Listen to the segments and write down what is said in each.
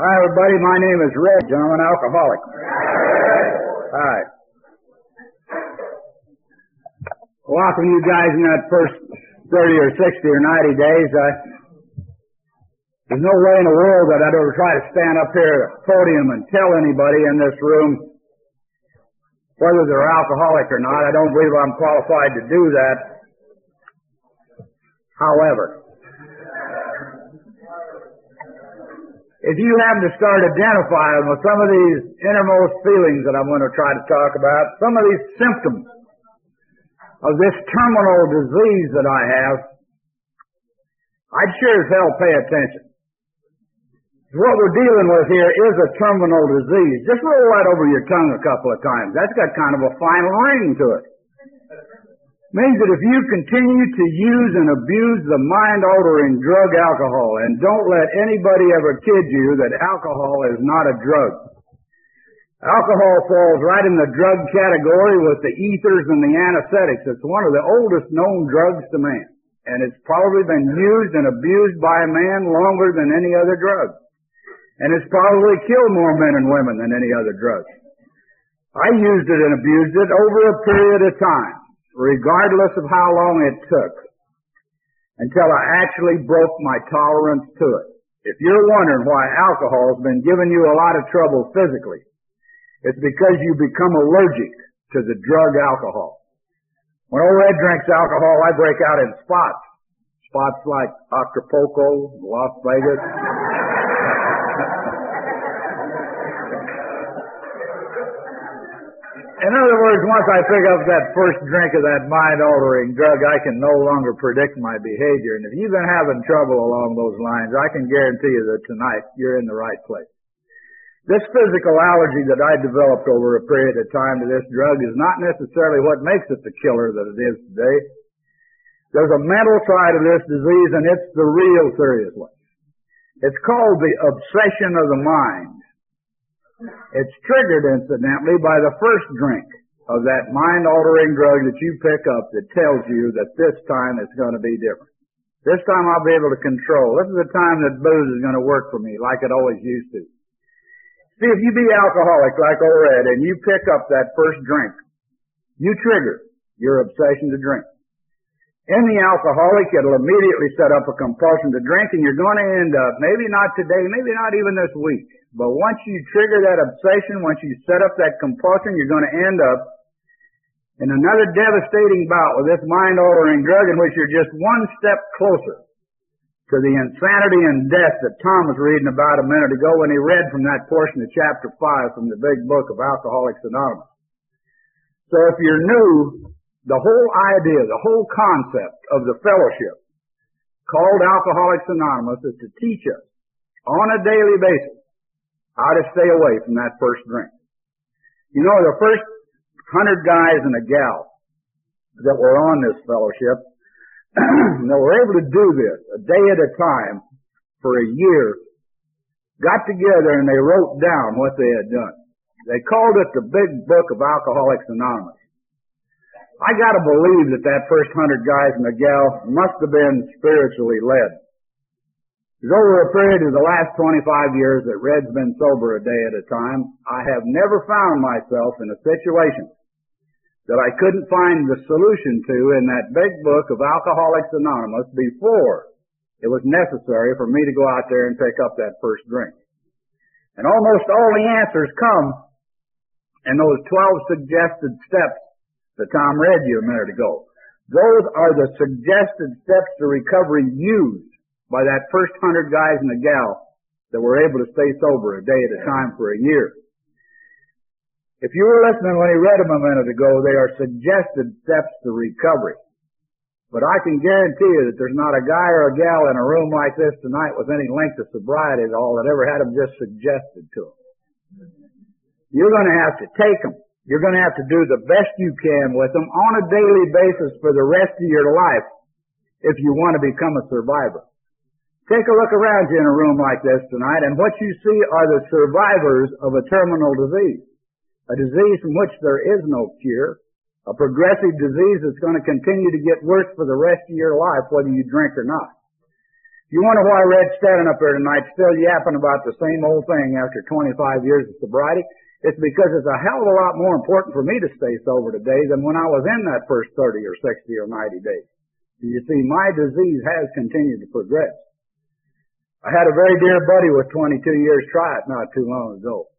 Hi, everybody. My name is Red, and I'm an alcoholic. Hi. Welcome you guys in that first 30 or 60 or 90 days. There's no way in the world that I'd ever try to stand up here at a podium and tell anybody in this room whether they're alcoholic or not. I don't believe I'm qualified to do that. However, if you have to start identifying with some of these innermost feelings that I'm going to try to talk about, some of these symptoms of this terminal disease that I have, I'd sure as hell pay attention. What we're dealing with here is a terminal disease. Just roll that over your tongue a couple of times. That's got kind of a fine ring to it. It means that if you continue to use and abuse the mind-altering drug alcohol, and don't let anybody ever kid you that alcohol is not a drug. Alcohol falls right in the drug category with the ethers and the anesthetics. It's one of the oldest known drugs to man, and it's probably been used and abused by man longer than any other drug. And it's probably killed more men and women than any other drug. I used it and abused it over a period of time, regardless of how long it took, until I actually broke my tolerance to it. If you're wondering why alcohol's been giving you a lot of trouble physically, it's because you become allergic to the drug alcohol. When old Red drinks alcohol, I break out in spots. Spots like Acapulco, Las Vegas. In other words, once I pick up that first drink of that mind-altering drug, I can no longer predict my behavior. And if you've been having trouble along those lines, I can guarantee you that tonight you're in the right place. This physical allergy that I developed over a period of time to this drug is not necessarily what makes it the killer that it is today. There's a mental side of this disease, and it's the real serious one. It's called the obsession of the mind. It's triggered, incidentally, by the first drink of that mind-altering drug that you pick up that tells you that this time it's going to be different. This time I'll be able to control. This is the time that booze is going to work for me like it always used to. See, if you be alcoholic like old Red and you pick up that first drink, you trigger your obsession to drink. In the alcoholic, it'll immediately set up a compulsion to drink, and you're going to end up, maybe not today, maybe not even this week, but once you trigger that obsession, once you set up that compulsion, you're going to end up in another devastating bout with this mind-altering drug in which you're just one step closer to the insanity and death that Tom was reading about a minute ago when he read from that portion of Chapter 5 from the Big Book of Alcoholics Anonymous. So if you're new, the whole idea, the whole concept of the fellowship called Alcoholics Anonymous is to teach us on a daily basis how to stay away from that first drink. You know, the first 100 guys and a gal that were on this fellowship that were able to do this a day at a time for a year got together and they wrote down what they had done. They called it the Big Book of Alcoholics Anonymous. I got to believe that that first 100 guys and a gal must have been spiritually led. Because over a period of the last 25 years that Red's been sober a day at a time, I have never found myself in a situation that I couldn't find the solution to in that Big Book of Alcoholics Anonymous before it was necessary for me to go out there and pick up that first drink. And almost all the answers come in those 12 suggested steps that Tom read you a minute ago. Those are the suggested steps to recovery used by that first 100 guys and a gal that were able to stay sober a day at a time for a year. If you were listening when he read them a minute ago, they are suggested steps to recovery. But I can guarantee you that there's not a guy or a gal in a room like this tonight with any length of sobriety at all that ever had them just suggested to them. You're going to have to take them. You're going to have to do the best you can with them on a daily basis for the rest of your life if you want to become a survivor. Take a look around you in a room like this tonight, and what you see are the survivors of a terminal disease, a disease from which there is no cure, a progressive disease that's going to continue to get worse for the rest of your life, whether you drink or not. You wonder why Red's standing up there tonight still yapping about the same old thing after 25 years of sobriety? It's because it's a hell of a lot more important for me to stay sober today than when I was in that first 30 or 60 or 90 days. You see, my disease has continued to progress. I had a very dear buddy with 22 years try it not too long ago.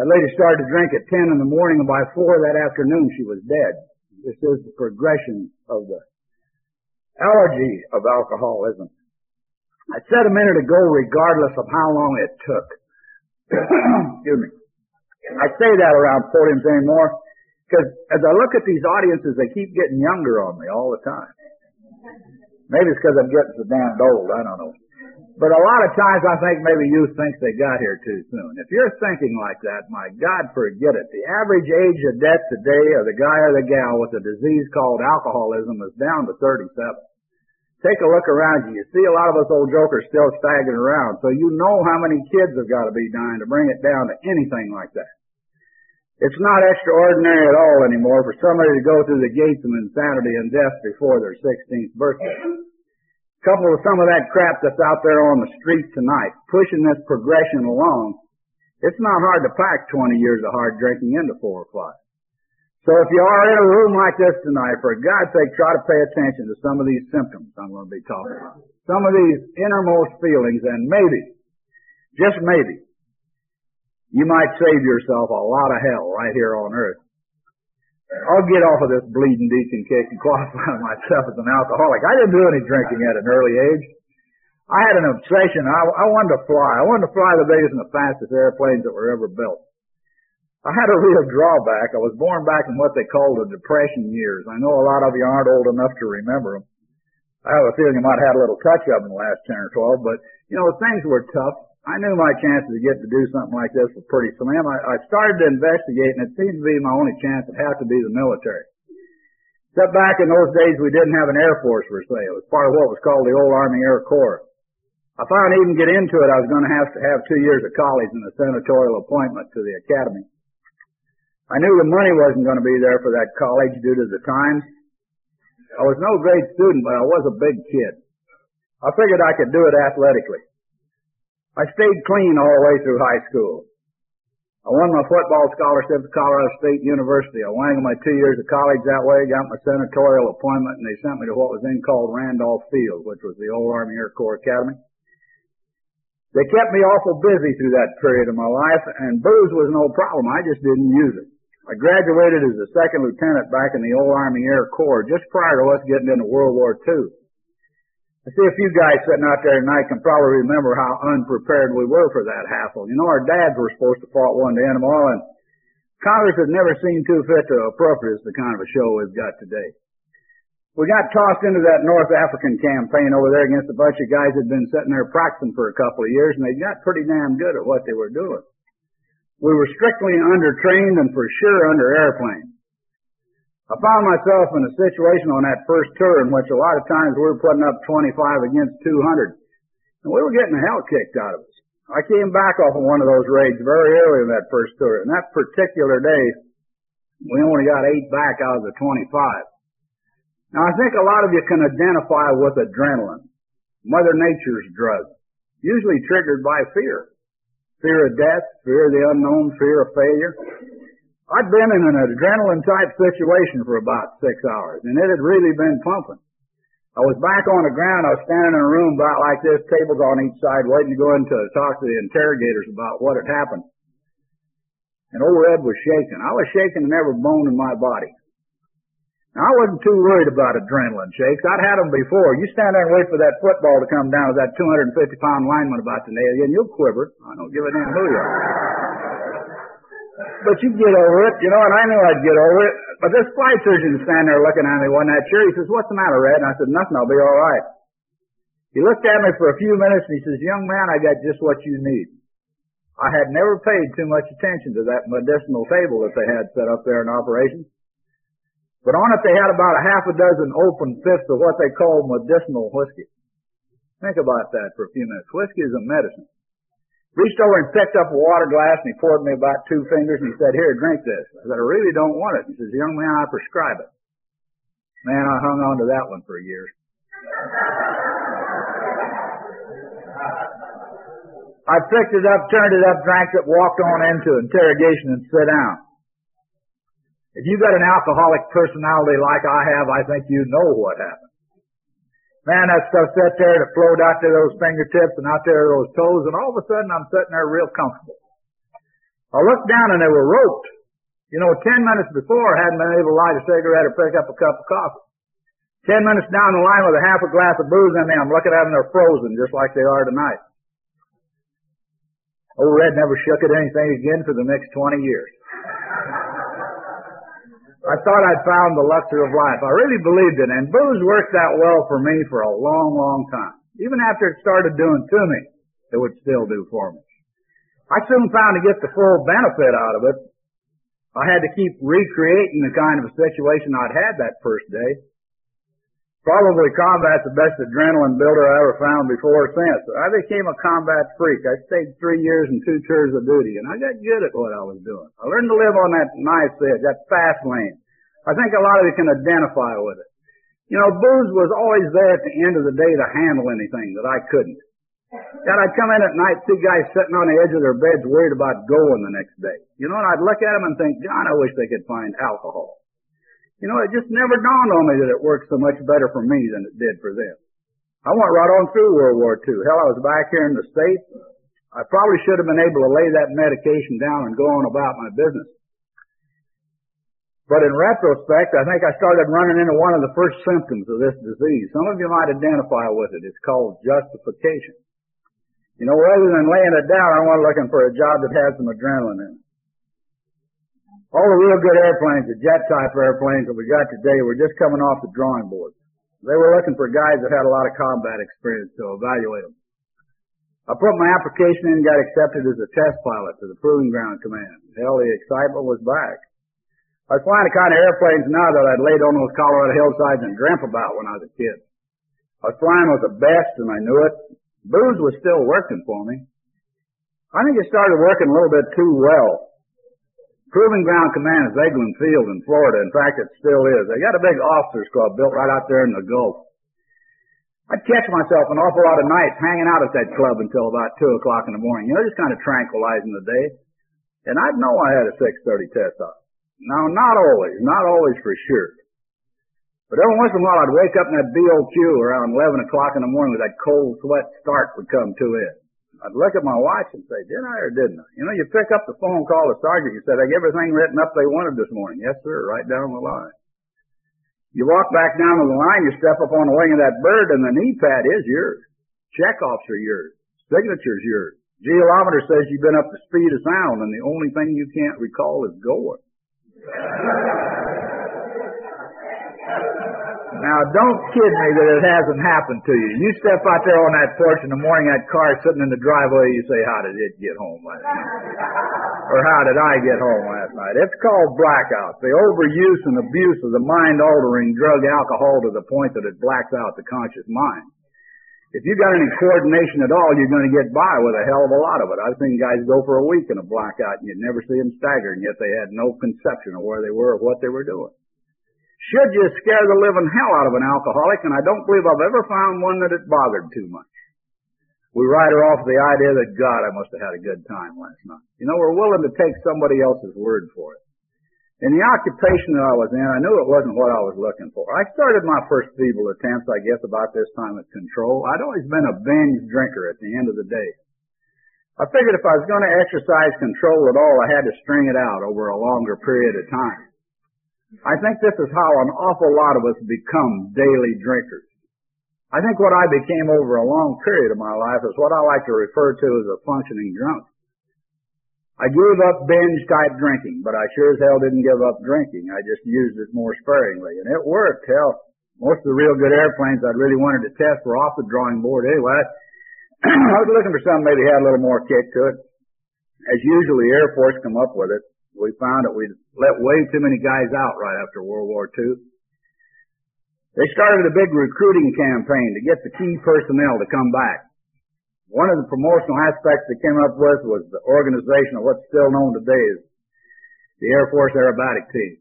That lady started to drink at 10 in the morning, and by 4 that afternoon she was dead. This is the progression of the allergy of alcoholism. I said a minute ago, regardless of how long it took. Excuse me. I say that around podiums anymore because as I look at these audiences, they keep getting younger on me all the time. Maybe it's because I'm getting so damned old. I don't know. But a lot of times I think maybe youth thinks they got here too soon. If you're thinking like that, my God, forget it. The average age of death today of the guy or the gal with a disease called alcoholism is down to 37. Take a look around you. You see a lot of us old jokers still staggering around, so you know how many kids have got to be dying to bring it down to anything like that. It's not extraordinary at all anymore for somebody to go through the gates of insanity and death before their 16th birthday. Couple with some of that crap that's out there on the street tonight, pushing this progression along, it's not hard to pack 20 years of hard drinking into 4 o'clock. So if you are in a room like this tonight, for God's sake, try to pay attention to some of these symptoms I'm going to be talking about. Some of these innermost feelings, and maybe, just maybe, you might save yourself a lot of hell right here on earth. I'll get off of this bleeding deacon cake and qualify myself as an alcoholic. I didn't do any drinking at an early age. I had an obsession. I wanted to fly. I wanted to fly the biggest and the fastest airplanes that were ever built. I had a real drawback. I was born back in what they call the Depression years. I know a lot of you aren't old enough to remember them. I have a feeling you might have had a little touch of them in the last 10 or 12, but, you know, things were tough. I knew my chances to get to do something like this were pretty slim. I started to investigate, and it seemed to be my only chance. It had to be the military. Except back in those days, we didn't have an Air Force, per se. It was part of what was called the old Army Air Corps. I found even get into it, I was going to have 2 years of college and a senatorial appointment to the academy. I knew the money wasn't going to be there for that college due to the times. I was no great student, but I was a big kid. I figured I could do it athletically. I stayed clean all the way through high school. I won my football scholarship to Colorado State University. I wangled my 2 years of college that way, got my senatorial appointment, and they sent me to what was then called Randolph Field, which was the old Army Air Corps Academy. They kept me awful busy through that period of my life, and booze was no problem. I just didn't use it. I graduated as a second lieutenant back in the old Army Air Corps just prior to us getting into World War II. I see a few guys sitting out there tonight can probably remember how unprepared we were for that hassle. You know, our dads were supposed to fight one day in them all, and Congress had never seen too fit to appropriate the kind of a show we've got today. We got tossed into that North African campaign over there against a bunch of guys that had been sitting there practicing for a couple of years, and they got pretty damn good at what they were doing. We were strictly undertrained and for sure under airplanes. I found myself in a situation on that first tour in which a lot of times we were putting up 25 against 200. And we were getting the hell kicked out of us. I came back off of one of those raids very early in that first tour. And that particular day, we only got 8 back out of the 25. Now, I think a lot of you can identify with adrenaline, Mother Nature's drug, usually triggered by fear. Fear of death, fear of the unknown, fear of failure. I'd been in an adrenaline-type situation for about 6 hours, and it had really been pumping. I was back on the ground. I was standing in a room about like this, tables on each side, waiting to go in to talk to the interrogators about what had happened. And old Red was shaking. I was shaking in every bone in my body. Now, I wasn't too worried about adrenaline shakes. I'd had them before. You stand there and wait for that football to come down with that 250-pound lineman about to nail you, and you'll quiver. I don't give a damn who you are. But you get over it, you know, and I knew I'd get over it. But this flight surgeon standing there looking at me one night, sure, he says, "What's the matter, Red?" And I said, "Nothing, I'll be all right." He looked at me for a few minutes and he says, "Young man, I got just what you need." I had never paid too much attention to that medicinal table that they had set up there in operation. But on it they had about a half a dozen open fifths of what they call medicinal whiskey. Think about that for a few minutes. Whiskey is a medicine. Reached over and picked up a water glass, and he poured me about 2 fingers, and he said, "Here, drink this." I said, "I really don't want it." He says, "Young man, I prescribe it." Man, I hung on to that one for years. I picked it up, turned it up, drank it, walked on into interrogation and sat down. If you've got an alcoholic personality like I have, I think you know what happened. Man, that stuff sat there and it flowed out to those fingertips and out there to those toes, and all of a sudden I'm sitting there real comfortable. I looked down and they were roped. You know, 10 minutes before I hadn't been able to light a cigarette or pick up a cup of coffee. 10 minutes down the line with a half a glass of booze in me, I'm looking at them, they're frozen just like they are tonight. Old Red never shook at anything again for the next 20 years. I thought I'd found the luster of life. I really believed it, and booze worked that well for me for a long, long time. Even after it started doing to me, it would still do for me. I soon found to get the full benefit out of it, I had to keep recreating the kind of a situation I'd had that first day. Probably combat's the best adrenaline builder I ever found before or since. I became a combat freak. I stayed 3 years and 2 tours of duty, and I got good at what I was doing. I learned to live on that knife's edge, that fast lane. I think a lot of you can identify with it. You know, booze was always there at the end of the day to handle anything that I couldn't. And I'd come in at night, see guys sitting on the edge of their beds worried about going the next day. You know, and I'd look at them and think, God, I wish they could find alcohol. You know, it just never dawned on me that it worked so much better for me than it did for them. I went right on through World War II. Hell, I was back here in the States. I probably should have been able to lay that medication down and go on about my business. But in retrospect, I think I started running into one of the first symptoms of this disease. Some of you might identify with it. It's called justification. You know, rather than laying it down, I went looking for a job that had some adrenaline in it. All the real good airplanes, the jet-type airplanes that we got today, were just coming off the drawing board. They were looking for guys that had a lot of combat experience to evaluate them. I put my application in and got accepted as a test pilot to the Proving Ground Command. Hell, the excitement was back. I was flying the kind of airplanes now that I'd laid on those Colorado hillsides and dreamt about when I was a kid. I was flying with the best, and I knew it. Booze was still working for me. I think it started working a little bit too well. Proving Ground Command is Eglin Field in Florida. In fact, it still is. They got a big officers club built right out there in the Gulf. I'd catch myself an awful lot of nights hanging out at that club until about 2 o'clock in the morning. You know, just kind of tranquilizing the day. And I'd know I had a 6:30 test on. Now, not always for sure. But every once in a while, I'd wake up in that BOQ around 11 o'clock in the morning with that cold sweat start would come to it. I'd look at my watch and say, did I or didn't I? You know, you pick up the phone, call the sergeant, you said, I got everything written up they wanted this morning. Yes, sir, right down the line. You walk back down to the line, you step up on the wing of that bird, and the knee pad is yours. Checkoffs are yours. Signature's yours. Geolometer says you've been up to speed of sound, and the only thing you can't recall is going. Now, don't kid me that it hasn't happened to you. You step out there on that porch in the morning, that car sitting in the driveway, you say, how did it get home last night? Or how did I get home last night? It's called blackout, the overuse and abuse of the mind-altering drug alcohol to the point that it blacks out the conscious mind. If you've got any coordination at all, you're going to get by with a hell of a lot of it. I've seen guys go for a week in a blackout, and you'd never see them stagger, and yet they had no conception of where they were or what they were doing. Should you scare the living hell out of an alcoholic, and I don't believe I've ever found one that it bothered too much. We write her off the idea that, God, I must have had a good time last night. You know, we're willing to take somebody else's word for it. In the occupation that I was in, I knew it wasn't what I was looking for. I started my first feeble attempts, I guess, about this time at control. I'd always been a binge drinker at the end of the day. I figured if I was going to exercise control at all, I had to string it out over a longer period of time. I think this is how an awful lot of us become daily drinkers. I think what I became over a long period of my life is what I like to refer to as a functioning drunk. I gave up binge-type drinking, but I sure as hell didn't give up drinking. I just used it more sparingly, and it worked. Hell, most of the real good airplanes I'd really wanted to test were off the drawing board anyway. I was looking for something maybe had a little more kick to it. As usual, the Air Force come up with it. We found that we'd let way too many guys out right after World War II. They started a big recruiting campaign to get the key personnel to come back. One of the promotional aspects they came up with was the organization of what's still known today as the Air Force Aerobatic Team.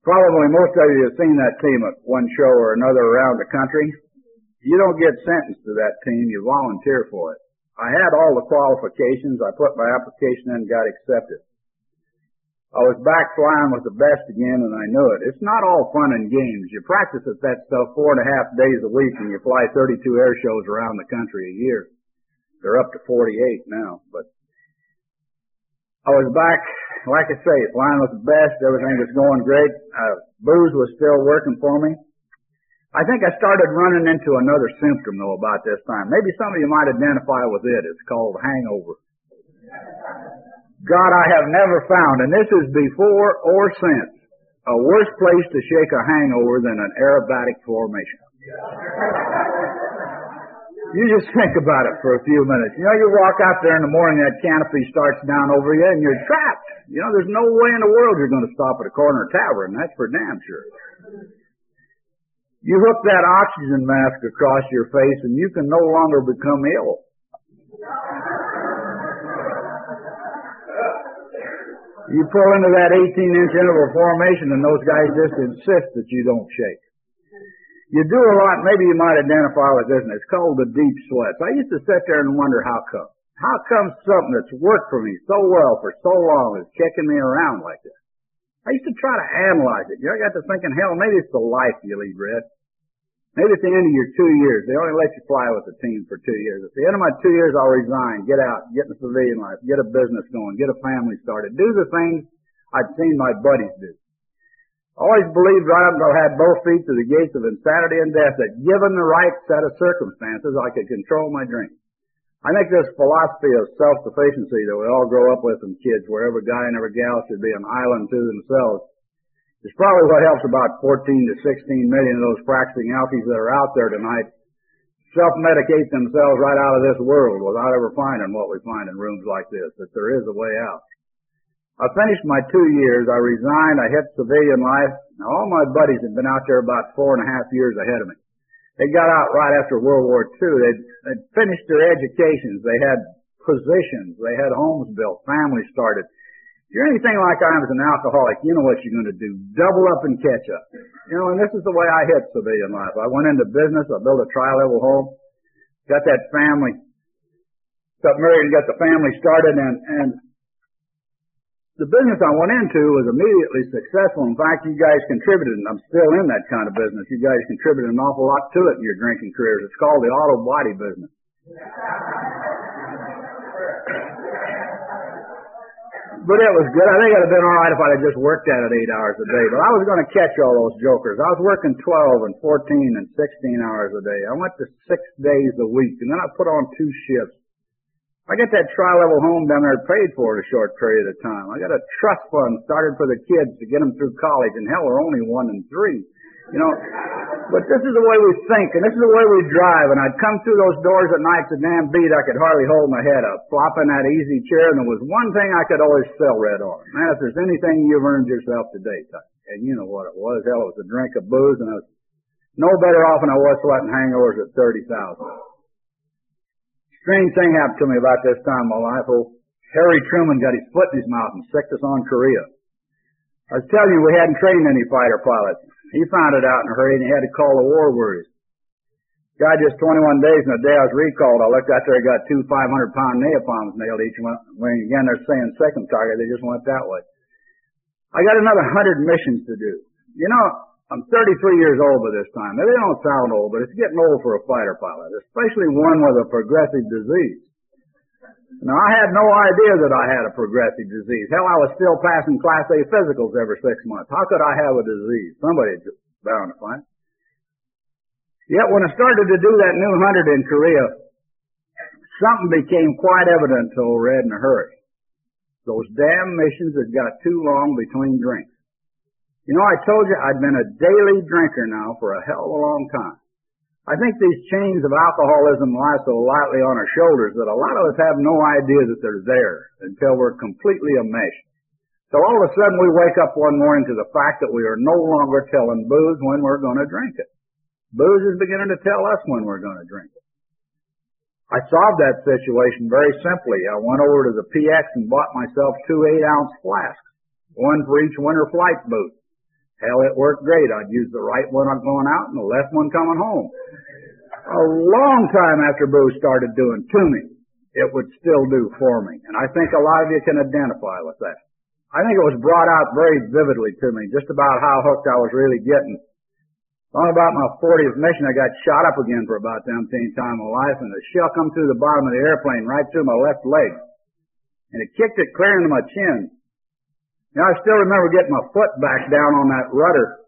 Probably most of you have seen that team at one show or another around the country. You don't get sentenced to that team, you volunteer for it. I had all the qualifications. I put my application in and got accepted. I was back flying with the best again, and I knew it. It's not all fun and games. You practice at that stuff 4.5 days a week, and you fly 32 air shows around the country a year. They're up to 48 now. But I was back, like I say, flying with the best. Everything was going great. Booze was still working for me. I think I started running into another symptom, though, about this time. Maybe some of you might identify with it. It's called hangover. God, I have never found, and this is before or since, a worse place to shake a hangover than an aerobatic formation. You just think about it for a few minutes. You know, you walk out there in the morning, that canopy starts down over you, and you're trapped. You know, there's no way in the world you're going to stop at a corner tavern. That's for damn sure. You hook that oxygen mask across your face, and you can no longer become ill. You pull into that 18-inch interval formation, and those guys just insist that you don't shake. You do a lot. Maybe you might identify with this, and it's called the deep sweats. I used to sit there and wonder how come. How come something that's worked for me so well for so long is kicking me around like this? I used to try to analyze it. You know, I got to thinking, hell, maybe it's the life you lead, Red. Maybe at the end of your 2 years, they only let you fly with the team for 2 years. At the end of my 2 years, I'll resign, get out, get in the civilian life, get a business going, get a family started, do the things I'd seen my buddies do. I always believed right up until I had both feet to the gates of insanity and death that given the right set of circumstances, I could control my drink. I think this philosophy of self-sufficiency that we all grow up with in kids, where every guy and every gal should be an island to themselves, it's probably what helps about 14 to 16 million of those practicing alkies that are out there tonight self-medicate themselves right out of this world without ever finding what we find in rooms like this, that there is a way out. I finished my 2 years. I resigned. I hit civilian life. Now, all my buddies had been out there about 4.5 years ahead of me. They got out right after World War II. They'd finished their educations. They had positions. They had homes built, families started. If you're anything like I am as an alcoholic, you know what you're going to do. Double up and catch up. You know, and this is the way I hit civilian life. I went into business. I built a tri-level home. Got that family. Got married and got the family started. And the business I went into was immediately successful. In fact, you guys contributed, and I'm still in that kind of business. You guys contributed an awful lot to it in your drinking careers. It's called the auto body business. But it was good. I think it would have been all right if I had just worked at it 8 hours a day. But I was going to catch all those jokers. I was working 12 and 14 and 16 hours a day. I went to 6 days a week, and then I put on 2 shifts. I got that tri-level home down there paid for in a short period of time. I got a trust fund started for the kids to get them through college, and hell, they're only 1 and 3. You know, but this is the way we think, and this is the way we drive, and I'd come through those doors at night to damn beat, I could hardly hold my head up, flop in that easy chair, and there was one thing I could always sell Red on. Man, if there's anything you've earned yourself today, and you know what it was, hell, it was a drink of booze, and I was no better off than I was sweating hangovers at 30,000. Strange thing happened to me about this time in my life. Old Harry Truman got his foot in his mouth and sicked us on Korea. I was telling you, we hadn't trained any fighter pilots. He found it out in a hurry, and he had to call the war worries. Guy just 21 days, and the day I was recalled, I looked out there, I got 2 500-pound napalms nailed each one. When again, they're saying second target, they just went that way. I got another 100 missions to do. You know, I'm 33 years old by this time. Maybe they don't sound old, but it's getting old for a fighter pilot, especially one with a progressive disease. Now, I had no idea that I had a progressive disease. Hell, I was still passing Class A physicals every 6 months. How could I have a disease? Somebody was bound to find. Yet, when I started to do that new 100 in Korea, something became quite evident to old Red in a hurry. Those damn missions had got too long between drinks. You know, I told you I'd been a daily drinker now for a hell of a long time. I think these chains of alcoholism lie so lightly on our shoulders that a lot of us have no idea that they're there until we're completely enmeshed. So all of a sudden we wake up one morning to the fact that we are no longer telling booze when we're going to drink it. Booze is beginning to tell us when we're going to drink it. I solved that situation very simply. I went over to the PX and bought myself 2 8-ounce flasks, one for each winter flight boot. Hell, it worked great. I'd use the right one on going out and the left one coming home. A long time after booze started doing to me, it would still do for me. And I think a lot of you can identify with that. I think it was brought out very vividly to me, just about how hooked I was really getting. On about my 40th mission, I got shot up again for about the umpteenth time in life, and the shell come through the bottom of the airplane right through my left leg. And it kicked it clear into my chin. Now, I still remember getting my foot back down on that rudder,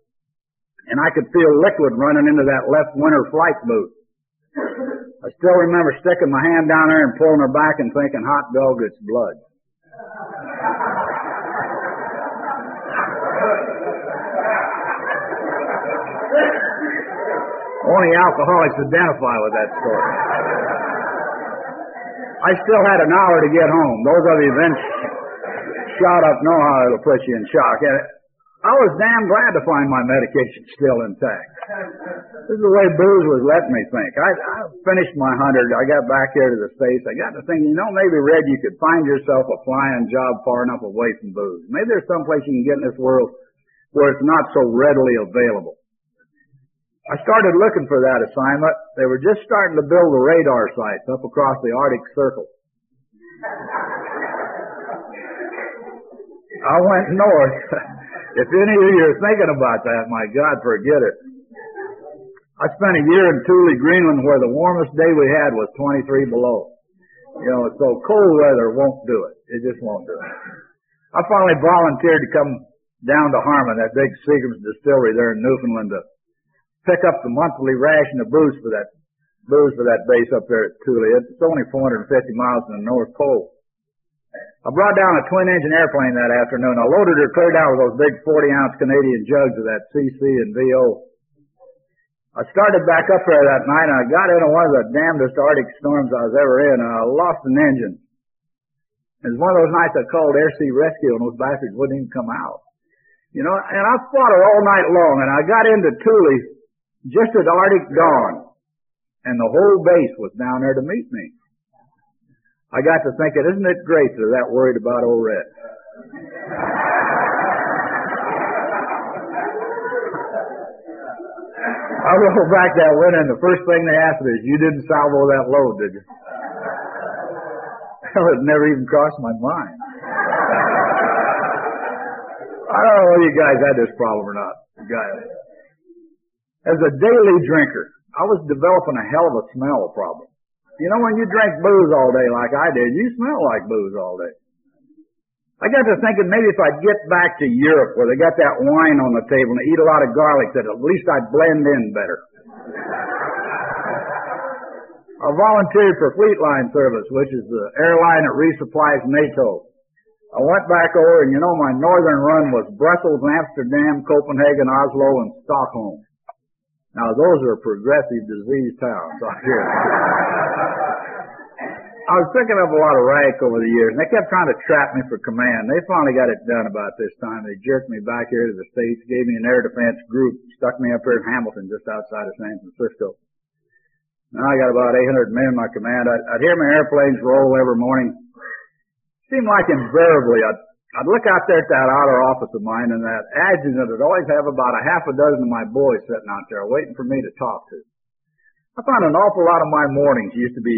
and I could feel liquid running into that left winter flight boot. I still remember sticking my hand down there and pulling her back and thinking, hot dog, it's blood. Only alcoholics identify with that story. I still had an hour to get home. Those other events shot up know how it'll put you in shock. I was damn glad to find my medication still intact. This is the way booze was letting me think. I finished my 100. I got back here to the States. I got to thinking, you know, maybe, Red, you could find yourself a flying job far enough away from booze. Maybe there's some place you can get in this world where it's not so readily available. I started looking for that assignment. They were just starting to build the radar sites up across the Arctic Circle. I went north. If any of you are thinking about that, my God, forget it. I spent a year in Thule, Greenland, where the warmest day we had was 23 below. You know, so cold weather won't do it. It just won't do it. I finally volunteered to come down to Harmon, that big Seagram's distillery there in Newfoundland, to pick up the monthly ration of booze for that base up there at Thule. It's only 450 miles from the North Pole. I brought down a twin-engine airplane that afternoon. I loaded her clear down with those big 40-ounce Canadian jugs of that CC and VO. I started back up there that night, and I got into one of the damnedest Arctic storms I was ever in, and I lost an engine. It was one of those nights I called Air Sea Rescue, and those bastards wouldn't even come out. You know, and I fought her all night long, and I got into Thule just at Arctic dawn, and the whole base was down there to meet me. I got to thinking, isn't it great they're that worried about old Red? I rolled back that window, and the first thing they asked me is, you didn't salvo that load, did you? That would never even crossed my mind. I don't know whether you guys had this problem or not. As a daily drinker, I was developing a hell of a smell problem. You know, when you drink booze all day like I did, you smell like booze all day. I got to thinking maybe if I'd get back to Europe where they got that wine on the table and eat a lot of garlic, that at least I'd blend in better. I volunteered for Fleet Line Service, which is the airline that resupplies NATO. I went back over, and you know, my northern run was Brussels, Amsterdam, Copenhagen, Oslo, and Stockholm. Now, those are progressive disease towns, I hear. I was picking up a lot of rank over the years, and they kept trying to trap me for command. They finally got it done about this time. They jerked me back here to the States, gave me an air defense group, stuck me up here in Hamilton, just outside of San Francisco. Now I got about 800 men in my command. I'd hear my airplanes roll every morning. Seemed like invariably I'd look out there at that outer office of mine, and that adjutant would always have about a half a dozen of my boys sitting out there waiting for me to talk to. I found an awful lot of my mornings used to be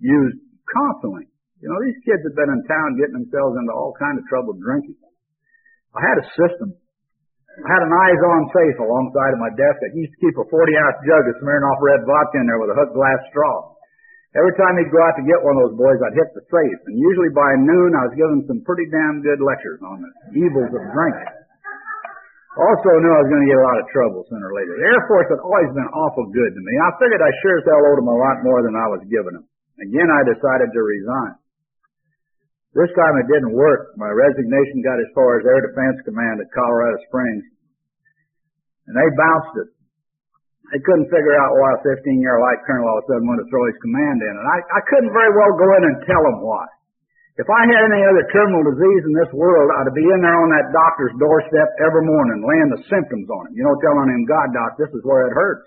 used constantly. You know, these kids had been in town getting themselves into all kinds of trouble drinking. I had a system. I had an eyes-on safe alongside of my desk. I used to keep a 40-ounce jug of Smirnoff Red vodka in there with a hook glass straw. Every time he'd go out to get one of those boys, I'd hit the safe. And usually by noon, I was giving some pretty damn good lectures on the evils of drinking. Also knew I was going to get a lot of trouble sooner or later. The Air Force had always been awful good to me. I figured I sure as hell owed them a lot more than I was giving them. Again, I decided to resign. This time it didn't work. My resignation got as far as Air Defense Command at Colorado Springs, and they bounced it. They couldn't figure out why a 15-year light colonel all of a sudden wanted to throw his command in. And I couldn't very well go in and tell them why. If I had any other terminal disease in this world, I'd be in there on that doctor's doorstep every morning, laying the symptoms on him. You know, telling him, God, doc, this is where it hurts.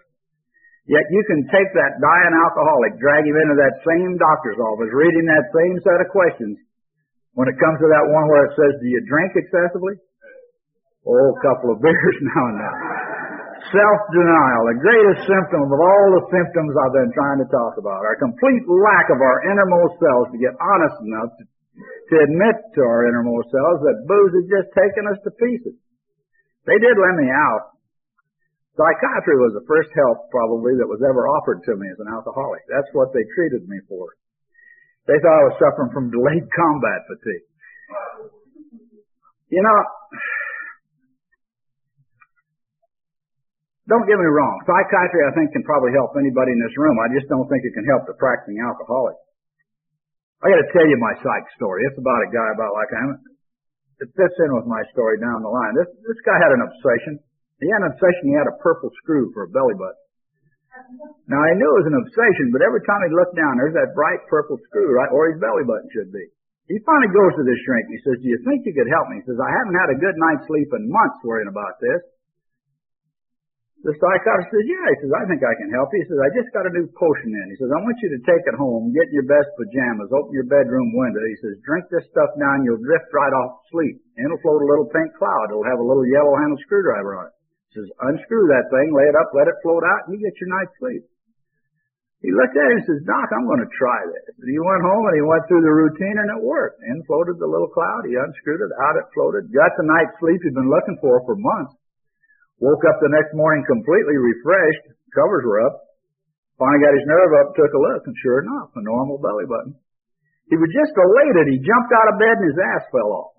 Yet you can take that dying alcoholic, drag him into that same doctor's office, reading that same set of questions when it comes to that one where it says, do you drink excessively? Oh, a couple of beers now and then. self-denial, the greatest symptom of all the symptoms I've been trying to talk about, our complete lack of our innermost selves to get honest enough to admit to our innermost selves that booze had just taken us to pieces. They did let me out. Psychiatry was the first help, probably, that was ever offered to me as an alcoholic. That's what they treated me for. They thought I was suffering from delayed combat fatigue. You know, don't get me wrong. Psychiatry, I think, can probably help anybody in this room. I just don't think it can help the practicing alcoholic. I got to tell you my psych story. It's about a guy about like I am. It fits in with my story down the line. This guy had an obsession. He had an obsession. He had a purple screw for a belly button. Now, I knew it was an obsession, but every time he looked down, there's that bright purple screw, right, where his belly button should be. He finally goes to this shrink and he says, "Do you think you could help me?" He says, "I haven't had a good night's sleep in months worrying about this." The psychiatrist says, "Yeah." He says, "I think I can help you." He says, "I just got a new potion in." He says, "I want you to take it home, get in your best pajamas, open your bedroom window." He says, "Drink this stuff down, you'll drift right off to sleep. And it'll float a little pink cloud. It'll have a little yellow-handled screwdriver on it." He says, "Unscrew that thing, lay it up, let it float out, and you get your night's sleep." He looked at it and says, "Doc, I'm going to try this." And he went home and he went through the routine and it worked. In floated the little cloud. He unscrewed it, out it floated, got the night's sleep he'd been looking for months. Woke up the next morning completely refreshed, covers were up, finally got his nerve up, took a look, and sure enough, a normal belly button. He was just elated. He jumped out of bed and his ass fell off.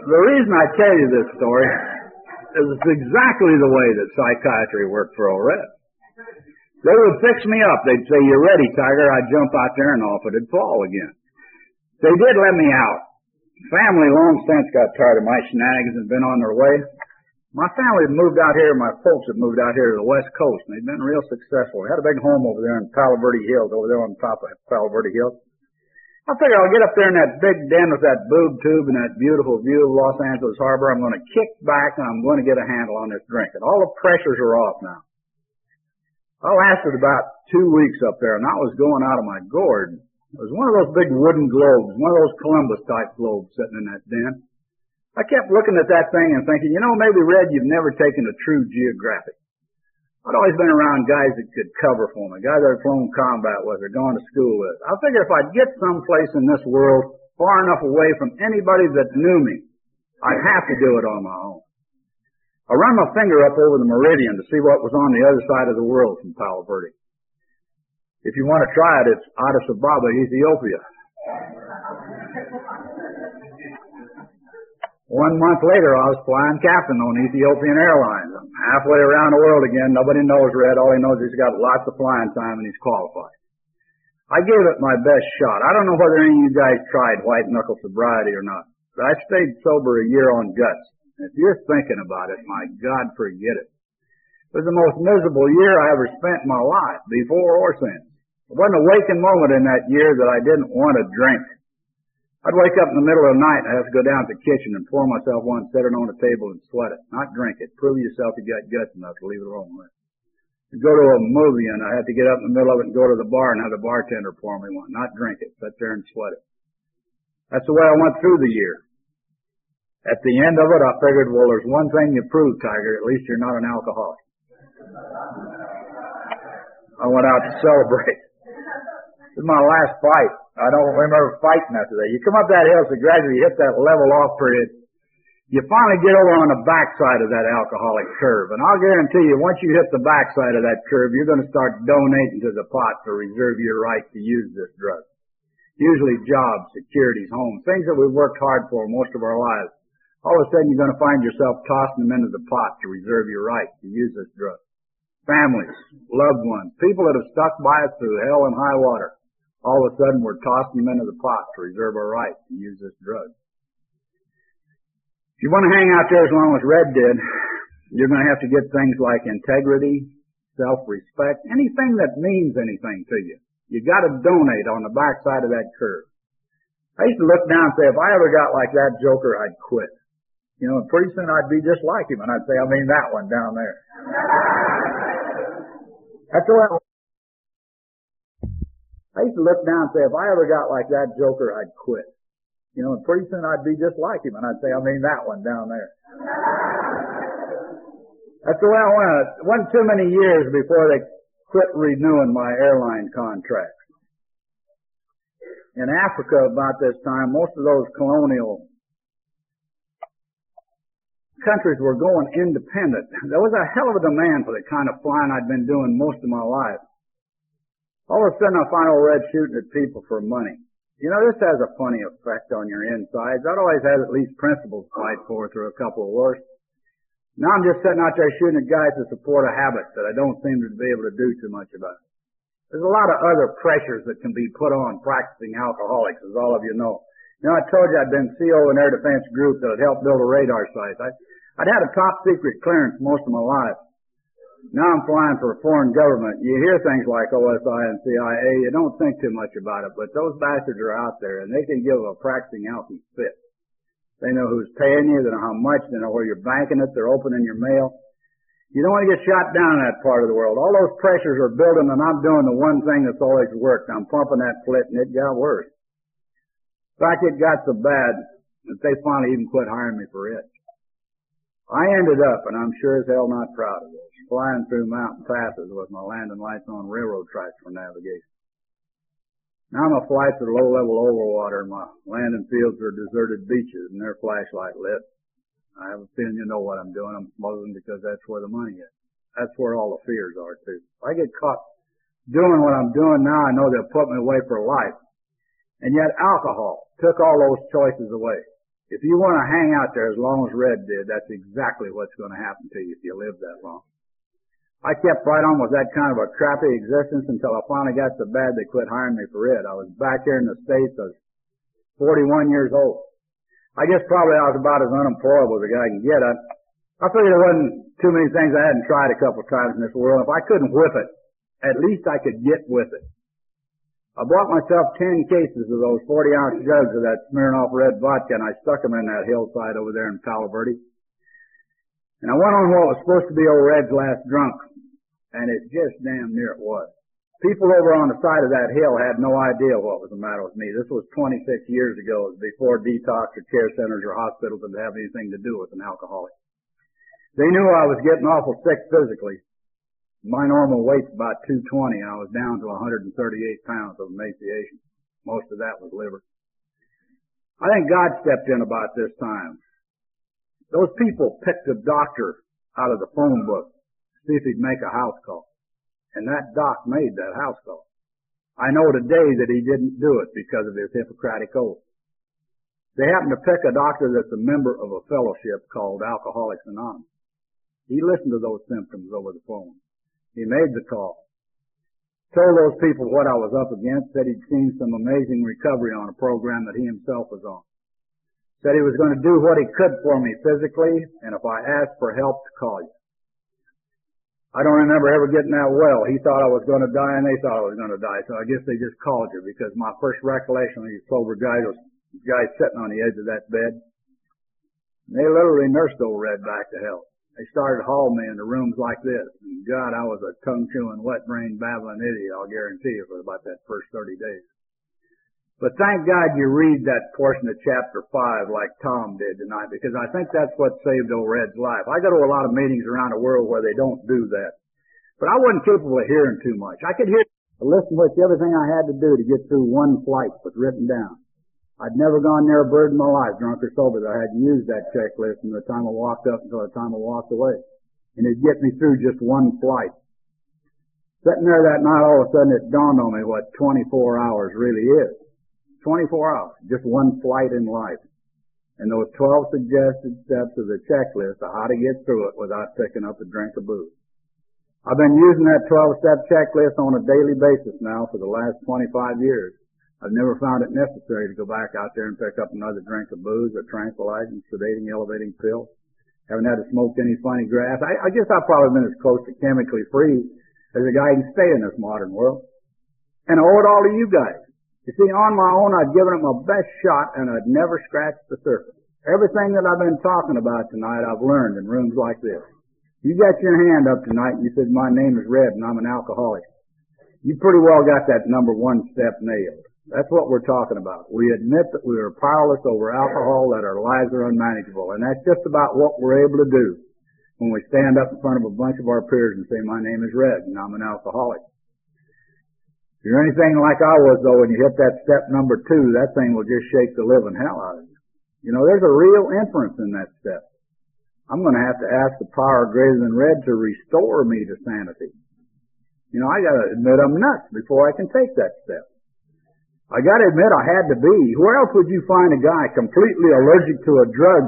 The reason I tell you this story is it's exactly the way that psychiatry worked for old Red. They would fix me up. They'd say, "You're ready, Tiger." I'd jump out there and off it'd fall again. They did let me out. Family long since got tired of my snags and been on their way. My family had moved out here. My folks had moved out here to the West Coast, and they'd been real successful. They had a big home over there in Palo Verde Hills, over there on top of Palo Verde Hills. I figure I'll get up there in that big den with that boob tube and that beautiful view of Los Angeles Harbor. I'm going to kick back and I'm going to get a handle on this drink. And all the pressures are off now. I lasted about 2 weeks up there and I was going out of my gourd. It was one of those big wooden globes, one of those Columbus-type globes sitting in that den. I kept looking at that thing and thinking, you know, maybe, Red, you've never taken a true geographic. I'd always been around guys that could cover for me, guys I'd flown combat with or gone to school with. I figured if I'd get someplace in this world far enough away from anybody that knew me, I'd have to do it on my own. I run my finger up over the meridian to see what was on the other side of the world from Palo Verde. If you want to try it, it's Addis Ababa, Ethiopia. 1 month later, I was flying captain on Ethiopian Airlines. I'm halfway around the world again. Nobody knows Red. All he knows is he's got lots of flying time and he's qualified. I gave it my best shot. I don't know whether any of you guys tried white-knuckle sobriety or not, but I stayed sober a year on guts. And if you're thinking about it, my God, forget it. It was the most miserable year I ever spent in my life, before or since. There wasn't a waking moment in that year that I didn't want to drink. I'd wake up in the middle of the night and I'd have to go down to the kitchen and pour myself one, set it on the table and sweat it. Not drink it. Prove yourself you got guts enough to leave it alone. I'd go to a movie and I had to get up in the middle of it and go to the bar and have the bartender pour me one. Not drink it. Sit there and sweat it. That's the way I went through the year. At the end of it, I figured, well, there's one thing you proved, Tiger. At least you're not an alcoholic. I went out to celebrate. This is my last fight. I don't remember fighting after that. You come up that hill, so gradually you hit that level off period. You finally get over on the backside of that alcoholic curve. And I'll guarantee you, once you hit the backside of that curve, you're going to start donating to the pot to reserve your right to use this drug. Usually jobs, securities, homes, things that we've worked hard for most of our lives. All of a sudden, you're going to find yourself tossing them into the pot to reserve your right to use this drug. Families, loved ones, people that have stuck by us through hell and high water. All of a sudden, we're tossing them into the pot to reserve our right to use this drug. If you want to hang out there as long as Red did, you're going to have to get things like integrity, self-respect, anything that means anything to you. You've got to donate on the backside of that curve. I used to look down and say, if I ever got like that joker, I'd quit. You know, and pretty soon I'd be just like him, and I'd say, I mean that one down there. That's the way I was. I used to look down and say, if I ever got like that joker, I'd quit. You know, and pretty soon I'd be just like him, and I'd say, I mean that one down there. That's the way I went. It wasn't too many years before they quit renewing my airline contracts. In Africa about this time, most of those colonial countries were going independent. There was a hell of a demand for the kind of flying I'd been doing most of my life. All of a sudden I find old Red shooting at people for money. You know, this has a funny effect on your insides. I'd always had at least principles fight for through a couple of wars. Now I'm just sitting out there shooting at guys to support a habit that I don't seem to be able to do too much about. There's a lot of other pressures that can be put on practicing alcoholics, as all of you know. You know, I told you I'd been CO in Air Defense Group that had helped build a radar site. I'd had a top secret clearance most of my life. Now I'm flying for a foreign government. You hear things like OSI and CIA, you don't think too much about it, but those bastards are out there, and they can give a practicing alky fit. They know who's paying you, they know how much, they know where you're banking it, they're opening your mail. You don't want to get shot down in that part of the world. All those pressures are building, and I'm doing the one thing that's always worked. I'm pumping that flit, and it got worse. In fact, it got so bad that they finally even quit hiring me for it. I ended up, and I'm sure as hell not proud of this, flying through mountain passes with my landing lights on railroad tracks for navigation. Now my flights are low-level overwater, and my landing fields are deserted beaches, and they're flashlight lit. I have a feeling you know what I'm doing. I'm smuggling because that's where the money is. That's where all the fears are, too. If I get caught doing what I'm doing now, I know they'll put me away for life. And yet alcohol took all those choices away. If you want to hang out there as long as Red did, that's exactly what's going to happen to you if you live that long. I kept right on with that kind of a crappy existence until I finally got so bad they quit hiring me for Red. I was back here in the States. I was 41 years old. I guess probably I was about as unemployable as a guy can get. I figured there wasn't too many things I hadn't tried a couple of times in this world. If I couldn't whip it, at least I could get with it. I bought myself 10 cases of those 40-ounce jugs of that Smirnoff Red vodka, and I stuck them in that hillside over there in Palo Verde. And I went on what was supposed to be old Red's last drunk, and it just damn near it was. People over on the side of that hill had no idea what was the matter with me. This was 26 years ago. It was before detox or care centers or hospitals would have anything to do with an alcoholic. They knew I was getting awful sick physically. My normal weight's about 220. I was down to 138 pounds of emaciation. Most of that was liver. I think God stepped in about this time. Those people picked a doctor out of the phone book to see if he'd make a house call. And that doc made that house call. I know today that he didn't do it because of his Hippocratic oath. They happened to pick a doctor that's a member of a fellowship called Alcoholics Anonymous. He listened to those symptoms over the phone. He made the call, told those people what I was up against, said he'd seen some amazing recovery on a program that he himself was on. Said he was going to do what he could for me physically, and if I asked for help, to call you. I don't remember ever getting that well. He thought I was going to die, and they thought I was going to die, so I guess they just called you, because my first recollection of these sober guys was these guys sitting on the edge of that bed. And they literally nursed old Red back to health. They started hauling me into rooms like this. And God, I was a tongue-chewing, wet-brained, babbling idiot, I'll guarantee you, for about that first 30 days. But thank God you read that portion of Chapter 5 like Tom did tonight, because I think that's what saved old Red's life. I go to a lot of meetings around the world where they don't do that. But I wasn't capable of hearing too much. I could hear, listen to everything I had to do to get through one flight was written down. I'd never gone near a bird in my life, drunk or sober, that I hadn't used that checklist from the time I walked up until the time I walked away. And it'd get me through just one flight. Sitting there that night, all of a sudden it dawned on me what 24 hours really is. 24 hours, just one flight in life. And those 12 suggested steps of the checklist of how to get through it without picking up a drink of booze. I've been using that 12-step checklist on a daily basis now for the last 25 years. I've never found it necessary to go back out there and pick up another drink of booze or tranquilizing, sedating, elevating pill. Haven't had to smoke any funny grass. I guess I've probably been as close to chemically free as a guy can stay in this modern world. And I owe it all to you guys. You see, on my own, I'd given it my best shot, and I'd never scratched the surface. Everything that I've been talking about tonight, I've learned in rooms like this. You got your hand up tonight, and you said, my name is Red, and I'm an alcoholic. you pretty well got that number one step nailed. That's what we're talking about. We admit that we are powerless over alcohol, that our lives are unmanageable. And that's just about what we're able to do when we stand up in front of a bunch of our peers and say, my name is Red and I'm an alcoholic. If you're anything like I was, though, and you hit that step number two, that thing will just shake the living hell out of you. You know, there's a real inference in that step. I'm going to have to ask the power greater than Red to restore me to sanity. You know, I got to admit I'm nuts before I can take that step. I got to admit I had to be. Where else would you find a guy completely allergic to a drug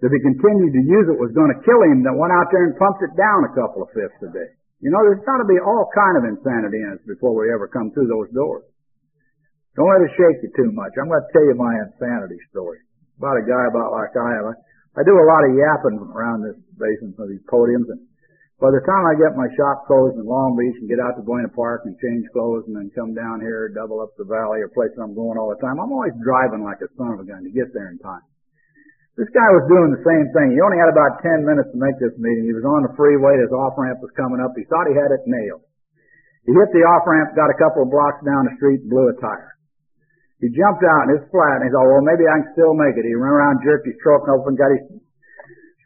that if he continued to use it was going to kill him that went out there and pumped it down a couple of fifths a day? You know, there's got to be all kind of insanity in us before we ever come through those doors. Don't let it shake you too much. I'm going to tell you my insanity story about a guy about like I am. I do a lot of yapping around this basement of these podiums, and by the time I get my shop closed in Long Beach and get out to Buena Park and change clothes and then come down here, double up the valley or places I'm going all the time, I'm always driving like a son of a gun to get there in time. This guy was doing the same thing. He only had about 10 minutes to make this meeting. He was on the freeway. His off-ramp was coming up. He thought he had it nailed. He hit the off-ramp, got a couple of blocks down the street, blew a tire. He jumped out, and it's flat, and he thought, well, maybe I can still make it. He ran around, jerked his truck open, got his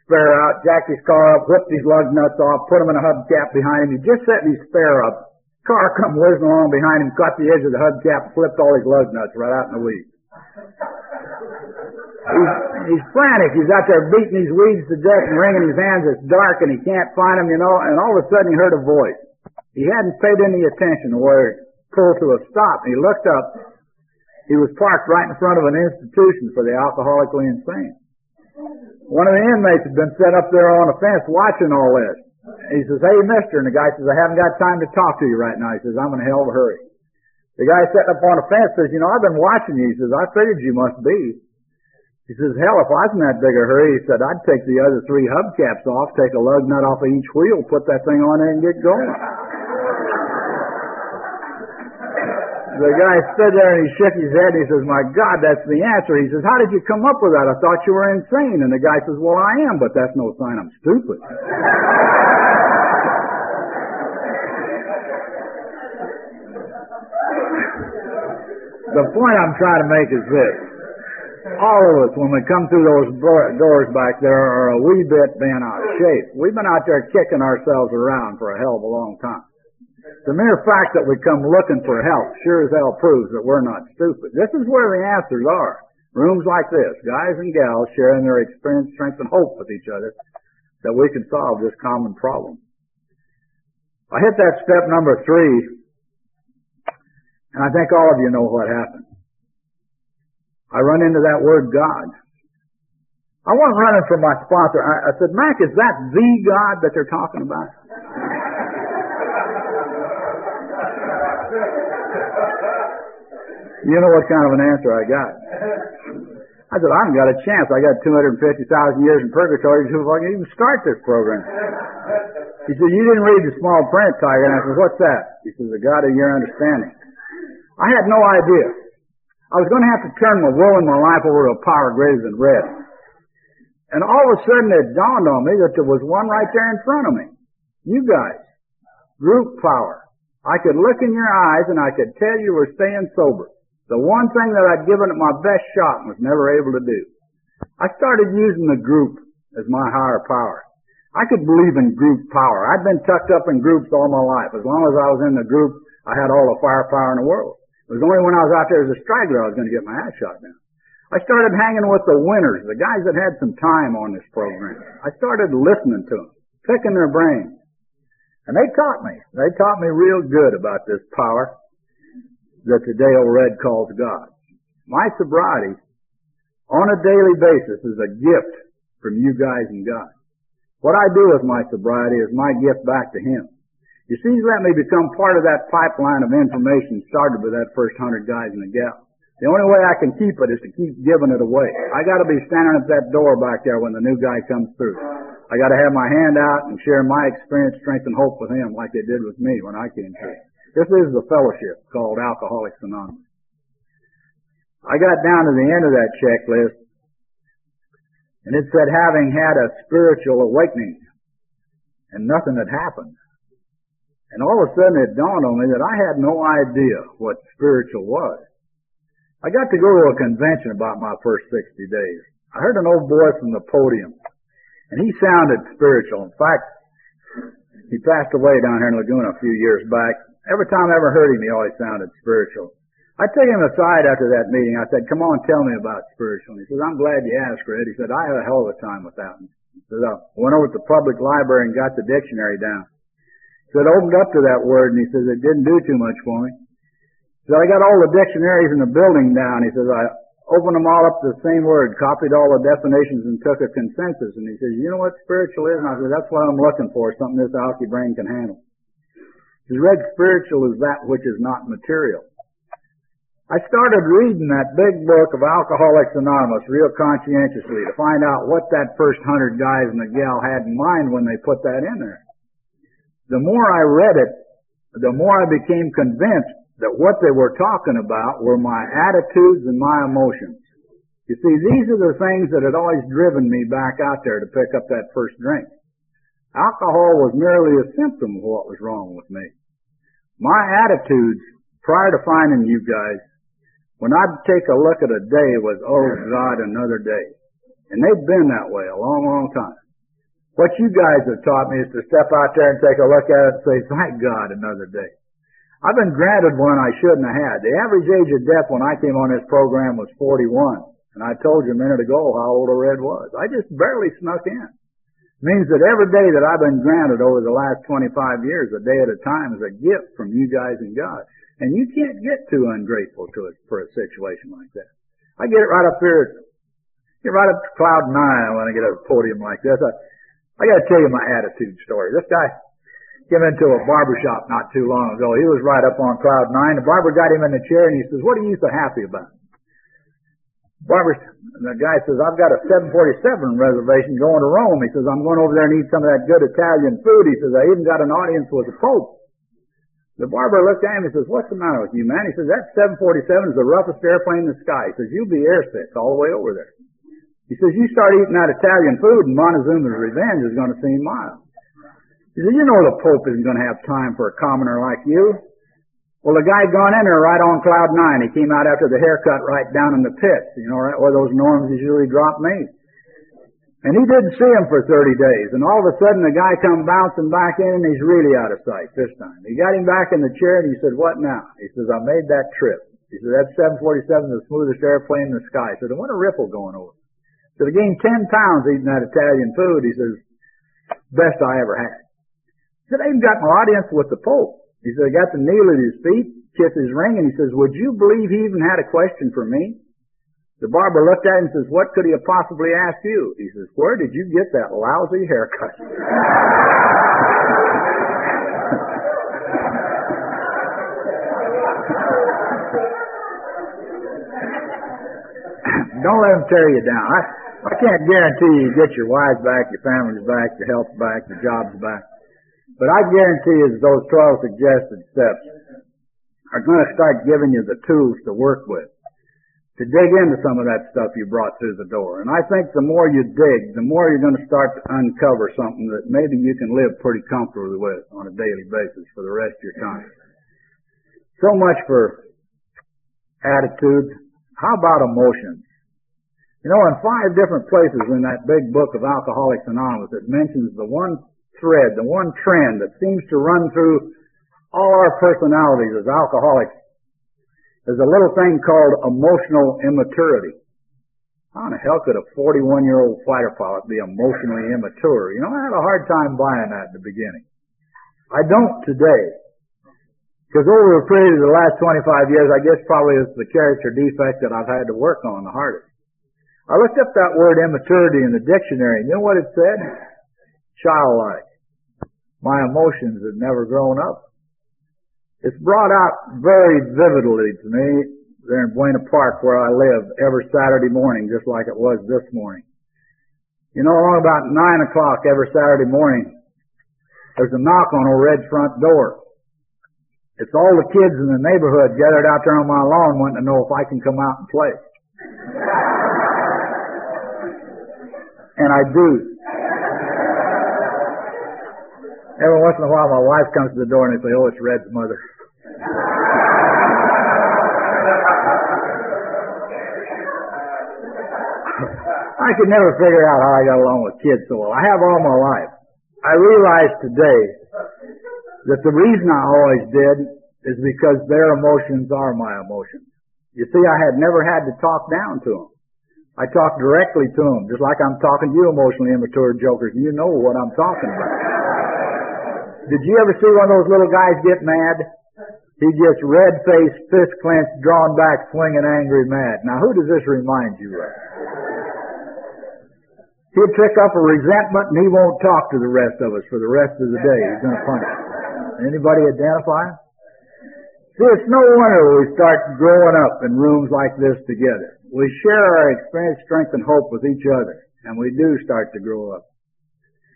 spare out, jacked his car up, whipped his lug nuts off, put him in a hubcap behind him. He just set his spare up. Car come whizzing along behind him, caught the edge of the hubcap, flipped all his lug nuts right out in the weeds. He's frantic. He's out there beating his weeds to death and wringing his hands. It's dark and he can't find them, you know. And all of a sudden he heard a voice. He hadn't paid any attention to where it pulled to a stop. And he looked up. He was parked right in front of an institution for the alcoholically insane. One of the inmates had been set up there on a fence watching all this. And he says, hey, mister. And the guy says, I haven't got time to talk to you right now. He says, I'm in a hell of a hurry. The guy sitting up on a fence says, you know, I've been watching you. He says, I figured you must be. He says, hell, if I was in that big a hurry, he said, I'd take the other three hubcaps off, take a lug nut off of each wheel, put that thing on there and get going. The guy stood there and he shook his head and he says, my God, that's the answer. He says, how did you come up with that? I thought you were insane. And the guy says, well, I am, but that's no sign I'm stupid. The point I'm trying to make is this. All of us, when we come through those doors back there, are a wee bit bent out of shape. We've been out there kicking ourselves around for a hell of a long time. The mere fact that we come looking for help sure as hell proves that we're not stupid. This is where the answers are. Rooms like this, guys and gals sharing their experience, strength, and hope with each other that we can solve this common problem. I hit that step number three, and I think all of you know what happened. I run into that word God. I wasn't running for my sponsor. I said, Mac, is that the God that they're talking about? You know what kind of an answer I got. I said, I haven't got a chance. I got 250,000 years in purgatory before I can even start this program. He said, you didn't read the small print, Tiger. And I said, what's that? He says, the God of your understanding. I had no idea. I was going to have to turn my will and my life over to a power greater than Red. And all of a sudden it dawned on me that there was one right there in front of me. You guys. Group power. I could look in your eyes and I could tell you were staying sober. The one thing that I'd given it my best shot and was never able to do. I started using the group as my higher power. I could believe in group power. I'd been tucked up in groups all my life. As long as I was in the group, I had all the firepower in the world. It was only when I was out there as a straggler I was going to get my ass shot down. I started hanging with the winners, the guys that had some time on this program. I started listening to them, picking their brains. And they taught me. They taught me real good about this power that today old Red calls God. My sobriety on a daily basis is a gift from you guys and God. What I do with my sobriety is my gift back to Him. You see, He's let me become part of that pipeline of information started with that first 100 guys and a gal. The only way I can keep it is to keep giving it away. I got to be standing at that door back there when the new guy comes through. I got to have my hand out and share my experience, strength, and hope with him like they did with me when I came through. This is the fellowship called Alcoholics Anonymous. I got down to the end of that checklist, and it said, having had a spiritual awakening, and nothing had happened. And all of a sudden it dawned on me that I had no idea what spiritual was. I got to go to a convention about my first 60 days. I heard an old boy from the podium, and he sounded spiritual. In fact, he passed away down here in Laguna a few years back. Every time I ever heard him, he always sounded spiritual. I took him aside after that meeting. I said, come on, tell me about spiritual. And he said, I'm glad you asked, Red. He said, I had a hell of a time with that one. He said, I went over to the public library and got the dictionary down. He said, opened up to that word, and he says, it didn't do too much for me. He said, I got all the dictionaries in the building down. He says, I opened them all up to the same word, copied all the definitions, and took a consensus. And he says, you know what spiritual is? And I said, that's what I'm looking for, something this alky brain can handle. He says, Red, spiritual is that which is not material. I started reading that big book of Alcoholics Anonymous real conscientiously to find out what that first 100 guys and the gal had in mind when they put that in there. The more I read it, the more I became convinced that what they were talking about were my attitudes and my emotions. You see, these are the things that had always driven me back out there to pick up that first drink. Alcohol was merely a symptom of what was wrong with me. My attitudes, prior to finding you guys, when I'd take a look at a day, was, oh, God, another day. And they've been that way a long, long time. What you guys have taught me is to step out there and take a look at it and say, thank God, another day. I've been granted one I shouldn't have had. The average age of death when I came on this program was 41. And I told you a minute ago how old a Red was. I just barely snuck in. It means that every day that I've been granted over the last 25 years, a day at a time, is a gift from you guys and God. And you can't get too ungrateful to it for a situation like that. I get it right up here, get right up to cloud nine when I get at a podium like this. I got to tell you my attitude story. This guy came into a barbershop not too long ago. He was right up on cloud nine. The barber got him in the chair and he says, what are you so happy about? The guy says, I've got a 747 reservation going to Rome. He says, I'm going over there and eat some of that good Italian food. He says, I even got an audience with the Pope. The barber looked at him and says, what's the matter with you, man? He says, that 747 is the roughest airplane in the sky. He says, you'll be airsick all the way over there. He says, you start eating that Italian food and Montezuma's revenge is going to seem mild. He says, you know the Pope isn't going to have time for a commoner like you. Well, the guy had gone in there right on cloud nine. He came out after the haircut right down in the pits, you know, right where those norms usually drop me. And he didn't see him for 30 days. And all of a sudden, the guy come bouncing back in, and he's really out of sight this time. He got him back in the chair, and he said, what now? He says, I made that trip. He said, that 747 is the smoothest airplane in the sky. He said, what a riffle going over. He said, I gained 10 pounds eating that Italian food. He says, best I ever had. He said, I even got an audience with the Pope. He said, I got to kneel at his feet, kiss his ring, and he says, would you believe he even had a question for me? The barber looked at him and says, what could he have possibly asked you? He says, where did you get that lousy haircut? Don't let him tear you down. I can't guarantee you get your wives back, your families back, your health back, your jobs back. But I guarantee you that those 12 suggested steps are going to start giving you the tools to work with, to dig into some of that stuff you brought through the door. And I think the more you dig, the more you're going to start to uncover something that maybe you can live pretty comfortably with on a daily basis for the rest of your time. So much for attitudes. How about emotions? You know, in 5 different places in that big book of Alcoholics Anonymous, it mentions the one thread, the one trend that seems to run through all our personalities as alcoholics. There's a little thing called emotional immaturity. How in the hell could a 41-year-old fighter pilot be emotionally immature? You know, I had a hard time buying that in the beginning. I don't today. Because over a period of the last 25 years, I guess probably it's the character defect that I've had to work on the hardest. I looked up that word immaturity in the dictionary, and you know what it said? Childlike. My emotions had never grown up. It's brought out very vividly to me there in Buena Park where I live every Saturday morning, just like it was this morning. You know, around about 9 o'clock every Saturday morning, there's a knock on old Red's front door. It's all the kids in the neighborhood gathered out there on my lawn wanting to know if I can come out and play. And I do. Every once in a while, my wife comes to the door and they say, oh, it's Red's mother. I could never figure out how I got along with kids so well. I have all my life. I realize today that the reason I always did is because their emotions are my emotions. You see, I had never had to talk down to them. I talked directly to them, just like I'm talking to you emotionally immature jokers, and you know what I'm talking about. Did you ever see one of those little guys get mad? He gets red-faced, fist clenched, drawn back, swinging, angry, mad. Now, who does this remind you of? He'll pick up a resentment, and he won't talk to the rest of us for the rest of the day. He's going to punch us. Anybody identify him? See, it's no wonder we start growing up in rooms like this together. We share our experience, strength, and hope with each other, and we do start to grow up.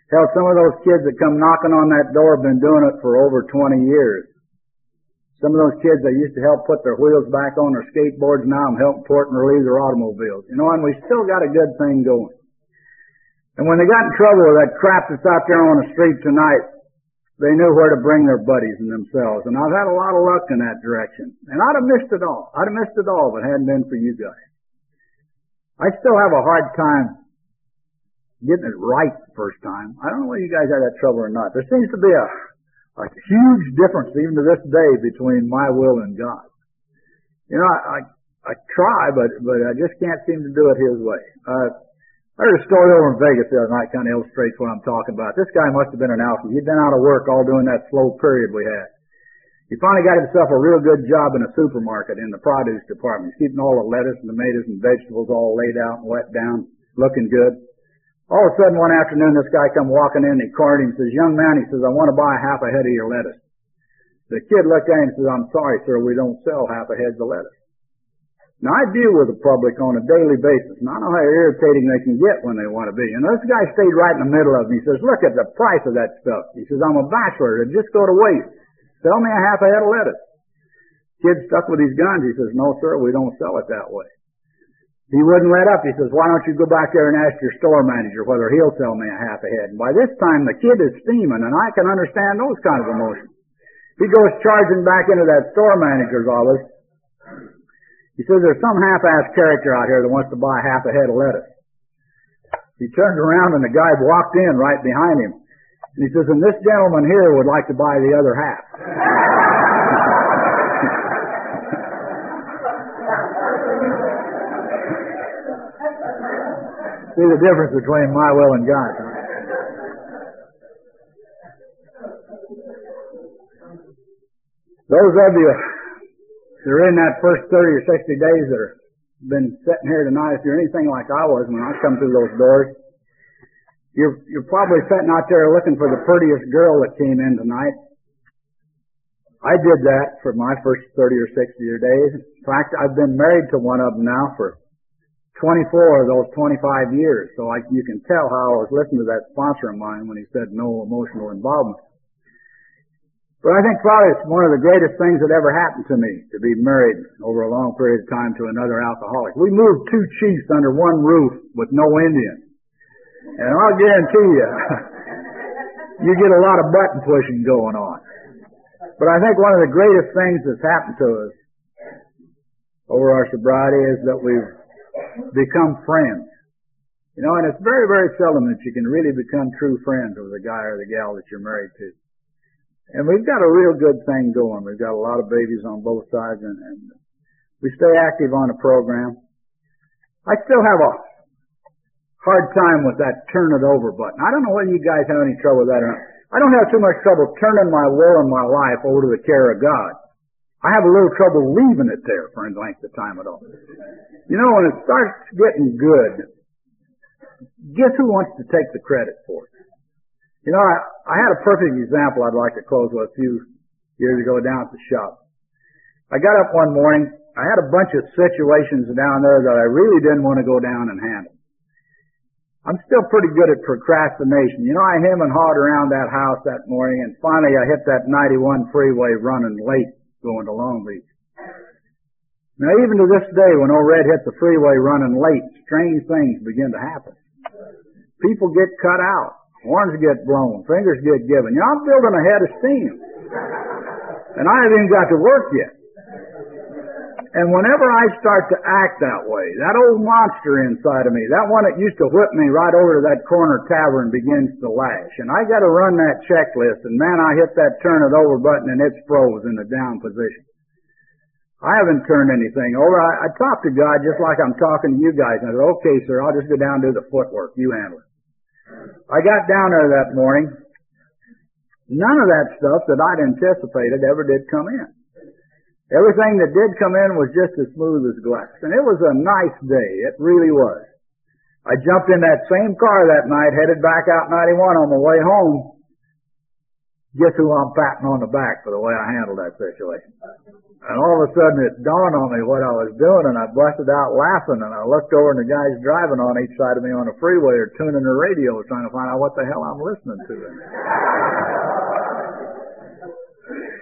Hell, some of those kids that come knocking on that door have been doing it for over 20 years. Some of those kids that used to help put their wheels back on their skateboards, now I'm helping port and relieve their automobiles. You know, and we still got a good thing going. And when they got in trouble with that crap that's out there on the street tonight, they knew where to bring their buddies and themselves. And I've had a lot of luck in that direction. And I'd have missed it all. I'd have missed it all if it hadn't been for you guys. I still have a hard time getting it right the first time. I don't know whether you guys had that trouble or not. There seems to be a huge difference, even to this day, between my will and God. You know, I try, but I just can't seem to do it His way. I heard a story over in Vegas the other night, kind of illustrates what I'm talking about. This guy must have been an alpha. He'd been out of work all during that slow period we had. He finally got himself a real good job in a supermarket in the produce department. He's keeping all the lettuce and tomatoes and vegetables all laid out and wet down, looking good. All of a sudden, one afternoon, this guy come walking in, and he cornered him and says, young man, he says, I want to buy half a head of your lettuce. The kid looked at him and says, I'm sorry, sir, we don't sell half a head of lettuce. Now, I deal with the public on a daily basis, and I know how irritating they can get when they want to be. And this guy stayed right in the middle of it. He says, look at the price of that stuff. He says, I'm a bachelor. It'd just go to waste. Sell me a half a head of lettuce. Kid stuck with his guns. He says, no, sir, we don't sell it that way. He wouldn't let up. He says, why don't you go back there and ask your store manager whether he'll sell me a half a head? And by this time, the kid is steaming, and I can understand those kind of emotions. He goes charging back into that store manager's office. He says, there's some half-assed character out here that wants to buy half a head of lettuce. He turned around and the guy walked in right behind him. And he says, and this gentleman here would like to buy the other half. See the difference between my will and God's. Huh? Those of you... You're in that first 30 or 60 days that have been sitting here tonight. If you're anything like I was when I come through those doors, you're probably sitting out there looking for the prettiest girl that came in tonight. I did that for my first 30 or 60 days. In fact, I've been married to one of them now for 24 of those 25 years. So you can tell how I was listening to that sponsor of mine when he said no emotional involvement. But I think probably it's one of the greatest things that ever happened to me, to be married over a long period of time to another alcoholic. We moved two chiefs under one roof with no Indian. And I'll guarantee you, you get a lot of button pushing going on. But I think one of the greatest things that's happened to us over our sobriety is that we've become friends. You know, and it's very, very seldom that you can really become true friends with the guy or the gal that you're married to. And we've got a real good thing going. We've got a lot of babies on both sides, and we stay active on the program. I still have a hard time with that turn it over button. I don't know whether you guys have any trouble with that or not. I don't have too much trouble turning my will and my life over to the care of God. I have a little trouble leaving it there for any length of time at all. You know, when it starts getting good, guess who wants to take the credit for it? You know, I had a perfect example I'd like to close with a few years ago down at the shop. I got up one morning. I had a bunch of situations down there that I really didn't want to go down and handle. I'm still pretty good at procrastination. You know, I hem and hawed around that house that morning, and finally I hit that 91 freeway running late going to Long Beach. Now, even to this day, when old Red hits the freeway running late, strange things begin to happen. People get cut out. Horns get blown. Fingers get given. You know, I'm building a head of steam. And I haven't even got to work yet. And whenever I start to act that way, that old monster inside of me, that one that used to whip me right over to that corner tavern begins to lash. And I got to run that checklist, and man, I hit that turn it over button, and it's froze in the down position. I haven't turned anything over. I talked to God just like I'm talking to you guys. And I said, okay, sir, I'll just go down and do the footwork. You handle it. I got down there that morning. None of that stuff that I'd anticipated ever did come in. Everything that did come in was just as smooth as glass. And it was a nice day. It really was. I jumped in that same car that night, headed back out 91 on the way home. Guess who I'm patting on the back for the way I handled that situation? And all of a sudden it dawned on me what I was doing, and I busted out laughing, and I looked over, and the guys driving on each side of me on the freeway are tuning their radios trying to find out what the hell I'm listening to.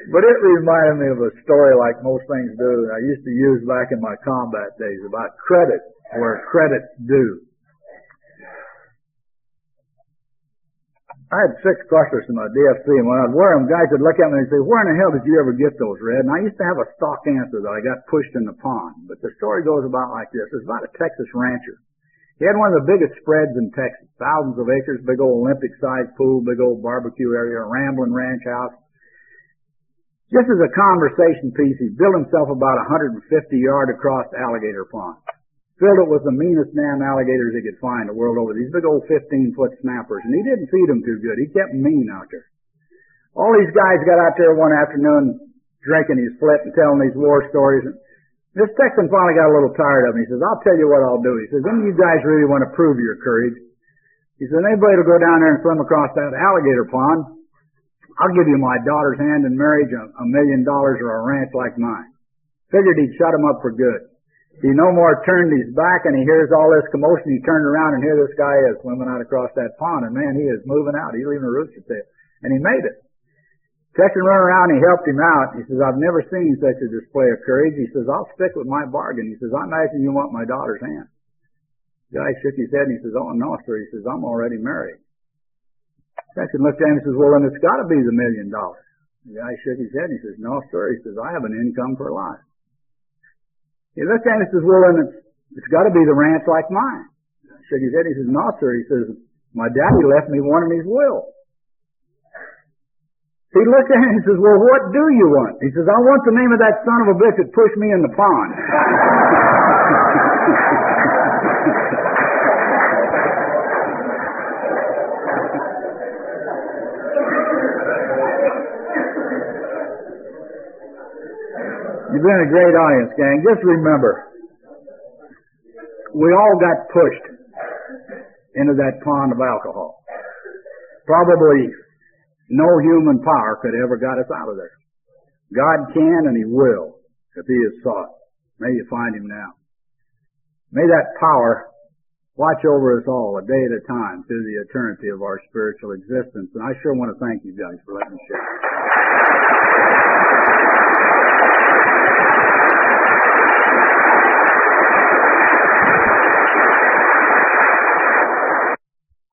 But it reminded me of a story like most things do that I used to use back in my combat days about credit, where credit's due. I had 6 clusters in my DFC, and when I'd wear them, guys would look at me and say, where in the hell did you ever get those, Red? And I used to have a stock answer that I got pushed in the pond. But the story goes about like this. It's about a Texas rancher. He had one of the biggest spreads in Texas, thousands of acres, big old Olympic-sized pool, big old barbecue area, a rambling ranch house. Just as a conversation piece, he built himself about a 150-yard across alligator pond. Filled it with the meanest damn alligators he could find the world over. These big old 15-foot snappers. And he didn't feed them too good. He kept mean out there. All these guys got out there one afternoon drinking his flit and telling these war stories. And this Texan finally got a little tired of him. He says, I'll tell you what I'll do. He says, then you guys really want to prove your courage. He says, anybody will go down there and swim across that alligator pond, I'll give you my daughter's hand in marriage, $1 million or a ranch like mine. Figured he'd shut him up for good. He no more turned his back, and he hears all this commotion. He turned around, and here this guy is swimming out across that pond. And, man, he is moving out. He's leaving a rooster tail. And he made it. Texan ran around, and he helped him out. He says, I've never seen such a display of courage. He says, I'll stick with my bargain. He says, I imagine you want my daughter's hand. The guy shook his head, and he says, oh, no, sir. He says, I'm already married. Texan looked at him and says, well, then it's got to be the $1 million. The guy shook his head, and he says, no, sir. He says, I have an income for life. He looked at him and says, well, then it's got to be the ranch like mine. I shook his head. He says, no, sir. He says, my daddy left me one in his will. He looked at him and says, well, what do you want? He says, I want the name of that son of a bitch that pushed me in the pond. You've been a great audience, gang. Just remember, we all got pushed into that pond of alcohol. Probably no human power could ever got us out of there. God can, and He will, if He is sought. May you find Him now. May that power watch over us all a day at a time through the eternity of our spiritual existence. And I sure want to thank you guys for letting me share.